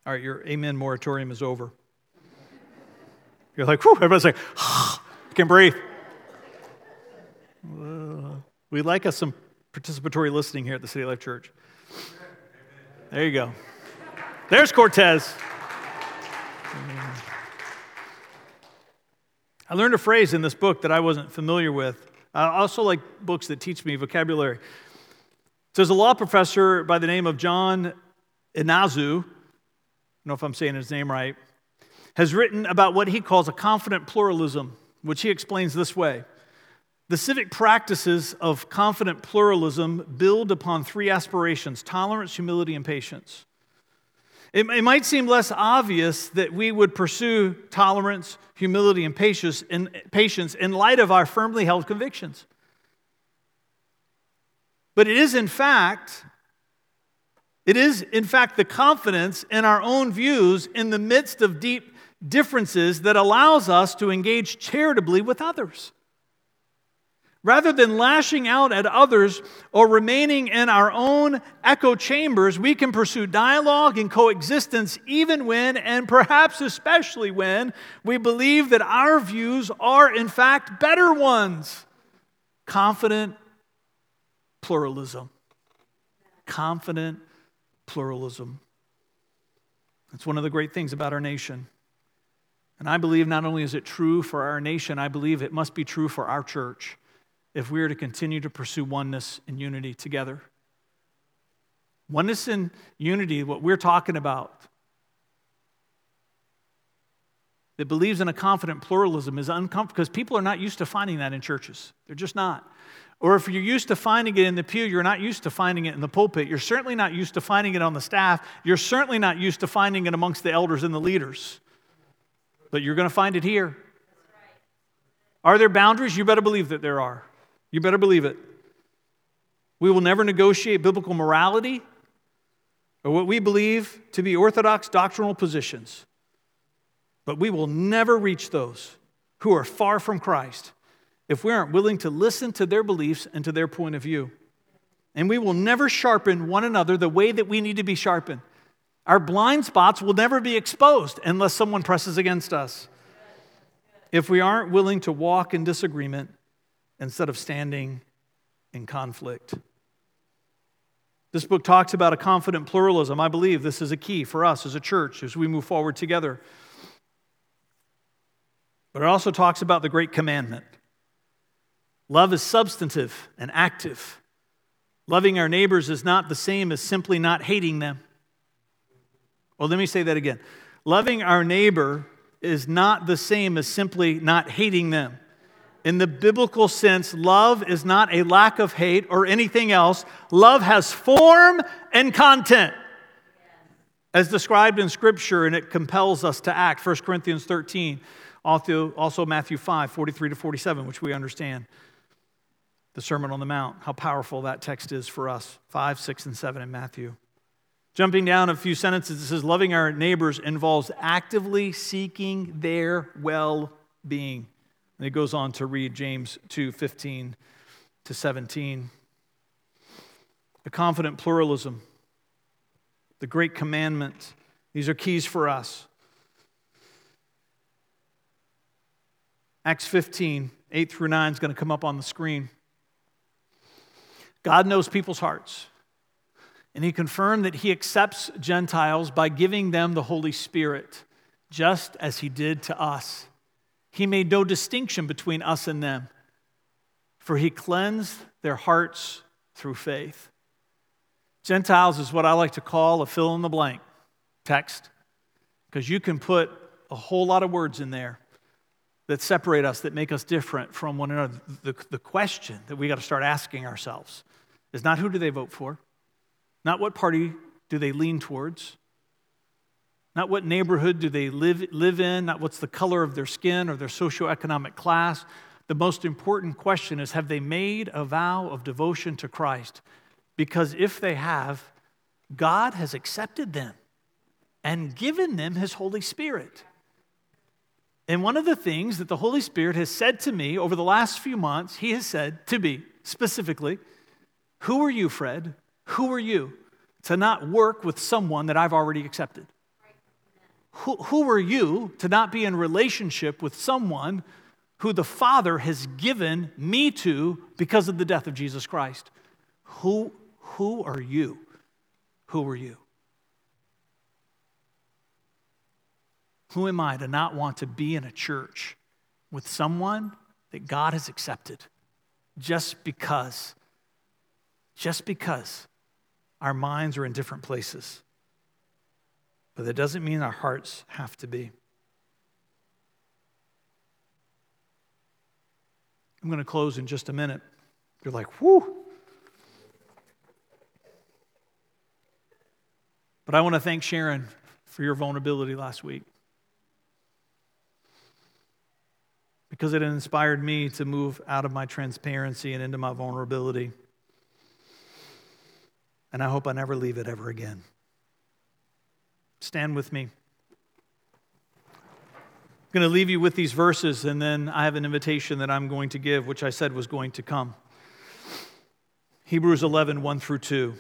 All right, your amen moratorium is over. You're like, whew, everybody's like, oh, I can breathe. We like us some participatory listening here at the City Life Church. There you go. There's Cortez. I learned a phrase in this book that I wasn't familiar with. I also like books that teach me vocabulary. There's a law professor by the name of John Inazu, I don't know if I'm saying his name right, has written about what he calls a confident pluralism, which he explains this way. The civic practices of confident pluralism build upon three aspirations: tolerance, humility, and patience. It, it might seem less obvious that we would pursue tolerance, humility, and patience in, patience in light of our firmly held convictions. But it is in fact, it is in fact the confidence in our own views in the midst of deep differences that allows us to engage charitably with others. Rather than lashing out at others or remaining in our own echo chambers, we can pursue dialogue and coexistence even when, and perhaps especially when, we believe that our views are in fact better ones. Confident pluralism. Confident pluralism. That's one of the great things about our nation. And I believe not only is it true for our nation, I believe it must be true for our church if we are to continue to pursue oneness and unity together. Oneness and unity, what we're talking about, that believes in a confident pluralism is uncomfortable because people are not used to finding that in churches. They're just not. Or if you're used to finding it in the pew, you're not used to finding it in the pulpit. You're certainly not used to finding it on the staff. You're certainly not used to finding it amongst the elders and the leaders. But you're going to find it here. That's right. Are there boundaries? You better believe that there are. You better believe it. We will never negotiate biblical morality or what we believe to be orthodox doctrinal positions. But we will never reach those who are far from Christ if we aren't willing to listen to their beliefs and to their point of view. And we will never sharpen one another the way that we need to be sharpened. Our blind spots will never be exposed unless someone presses against us. If we aren't willing to walk in disagreement instead of standing in conflict. This book talks about a confident pluralism. I believe this is a key for us as a church as we move forward together. But it also talks about the great commandment. Love is substantive and active. Loving our neighbors is not the same as simply not hating them. Well, let me say that again. Loving our neighbor is not the same as simply not hating them. In the biblical sense, love is not a lack of hate or anything else. Love has form and content, as described in Scripture, and it compels us to act. First Corinthians thirteen, also Matthew five, forty-three to forty-seven, which we understand. The Sermon on the Mount, how powerful that text is for us. five, six, and seven in Matthew. Jumping down a few sentences, it says, loving our neighbors involves actively seeking their well-being. And it goes on to read James two, fifteen to seventeen. The confident pluralism, the great commandment, these are keys for us. Acts fifteen, eight through nine is going to come up on the screen. God knows people's hearts. And he confirmed that he accepts Gentiles by giving them the Holy Spirit, just as he did to us. He made no distinction between us and them, for he cleansed their hearts through faith. Gentiles is what I like to call a fill-in-the-blank text, because you can put a whole lot of words in there that separate us, that make us different from one another. The, the question that we got to start asking ourselves is not who do they vote for? Not what party do they lean towards? Not what neighborhood do they live, live in? Not what's the color of their skin or their socioeconomic class? The most important question is, have they made a vow of devotion to Christ? Because if they have, God has accepted them and given them his Holy Spirit. And one of the things that the Holy Spirit has said to me over the last few months, he has said to me specifically, who are you, Fred? Who are you to not work with someone that I've already accepted? Who, who are you to not be in relationship with someone who the Father has given me to because of the death of Jesus Christ? Who, who are you? Who are you? Who am I to not want to be in a church with someone that God has accepted just because, just because our minds are in different places? But that doesn't mean our hearts have to be. I'm going to close in just a minute. You're like, whoo. But I want to thank Sharon for your vulnerability last week, because it inspired me to move out of my transparency and into my vulnerability. And I hope I never leave it ever again. Stand with me. I'm going to leave you with these verses, and then I have an invitation that I'm going to give, which I said was going to come. Hebrews eleven, one through two.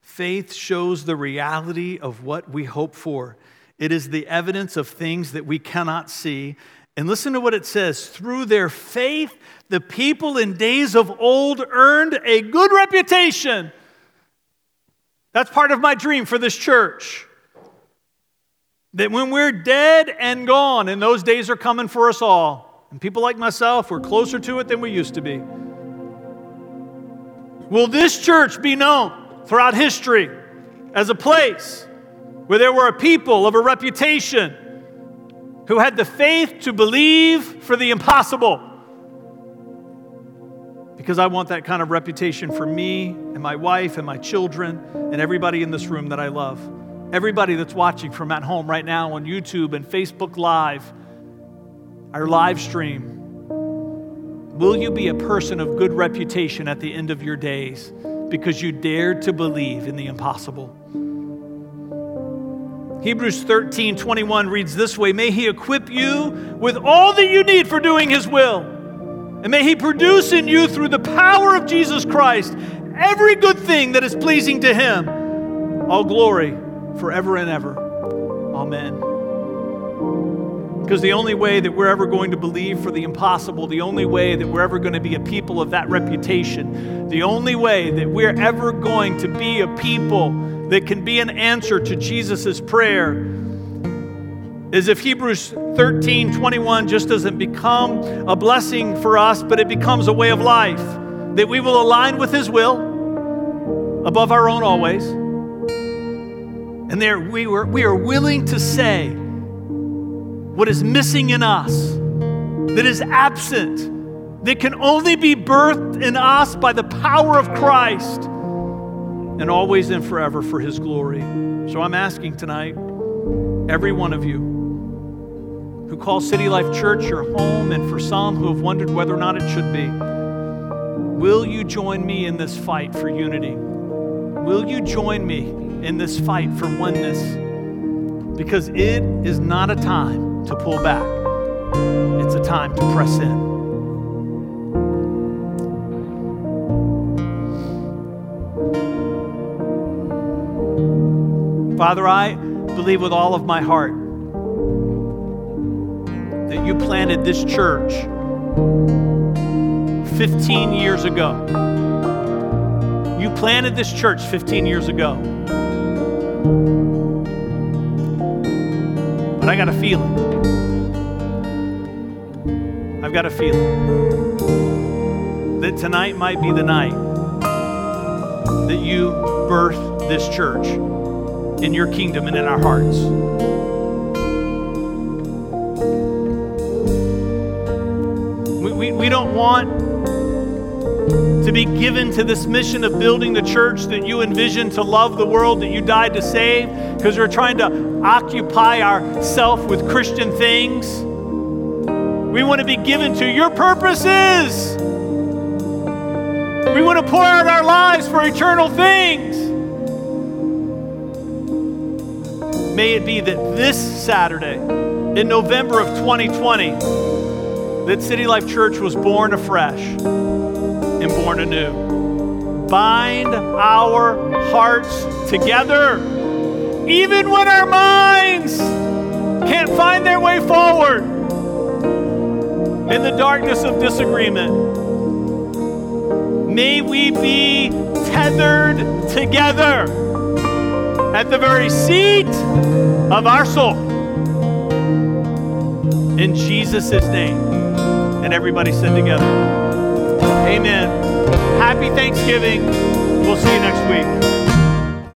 Faith shows the reality of what we hope for. It is the evidence of things that we cannot see. And listen to what it says. Through their faith, the people in days of old earned a good reputation. That's part of my dream for this church. That when we're dead and gone, and those days are coming for us all, and people like myself, we're closer to it than we used to be. Will this church be known throughout history as a place where there were a people of a reputation who had the faith to believe for the impossible? Because I want that kind of reputation for me and my wife and my children and everybody in this room that I love. Everybody that's watching from at home right now on YouTube and Facebook Live, our live stream. Will you be a person of good reputation at the end of your days because you dared to believe in the impossible? Hebrews thirteen, twenty-one reads this way, may he equip you with all that you need for doing his will. And may he produce in you through the power of Jesus Christ every good thing that is pleasing to him. All glory forever and ever. Amen. Because the only way that we're ever going to believe for the impossible, the only way that we're ever going to be a people of that reputation, the only way that we're ever going to be a people that can be an answer to Jesus' prayer is if Hebrews thirteen, twenty-one just doesn't become a blessing for us, but it becomes a way of life, that we will align with his will above our own always. And there we were, we are willing to say what is missing in us, that is absent, that can only be birthed in us by the power of Christ, and always and forever for his glory. So I'm asking tonight, every one of you who call City Life Church your home, and for some who have wondered whether or not it should be, will you join me in this fight for unity? Will you join me in this fight for oneness? Because it is not a time to pull back. It's a time to press in. Father, I believe with all of my heart that you planted this church fifteen years ago. You planted this church fifteen years ago. But I got a feeling. I've got a feeling that tonight might be the night that you birth this church in your kingdom and in our hearts. We, we, we don't want to be given to this mission of building the church that you envisioned to love the world that you died to save, because we're trying to occupy ourselves with Christian things. We want to be given to your purposes. We want to pour out our lives for eternal things. May it be that this Saturday, in November of twenty twenty, that City Life Church was born afresh and born anew. Bind our hearts together, even when our minds can't find their way forward in the darkness of disagreement. May we be tethered together at the very seat of our soul. In Jesus' name. And everybody said together, amen. Happy Thanksgiving. We'll see you next week.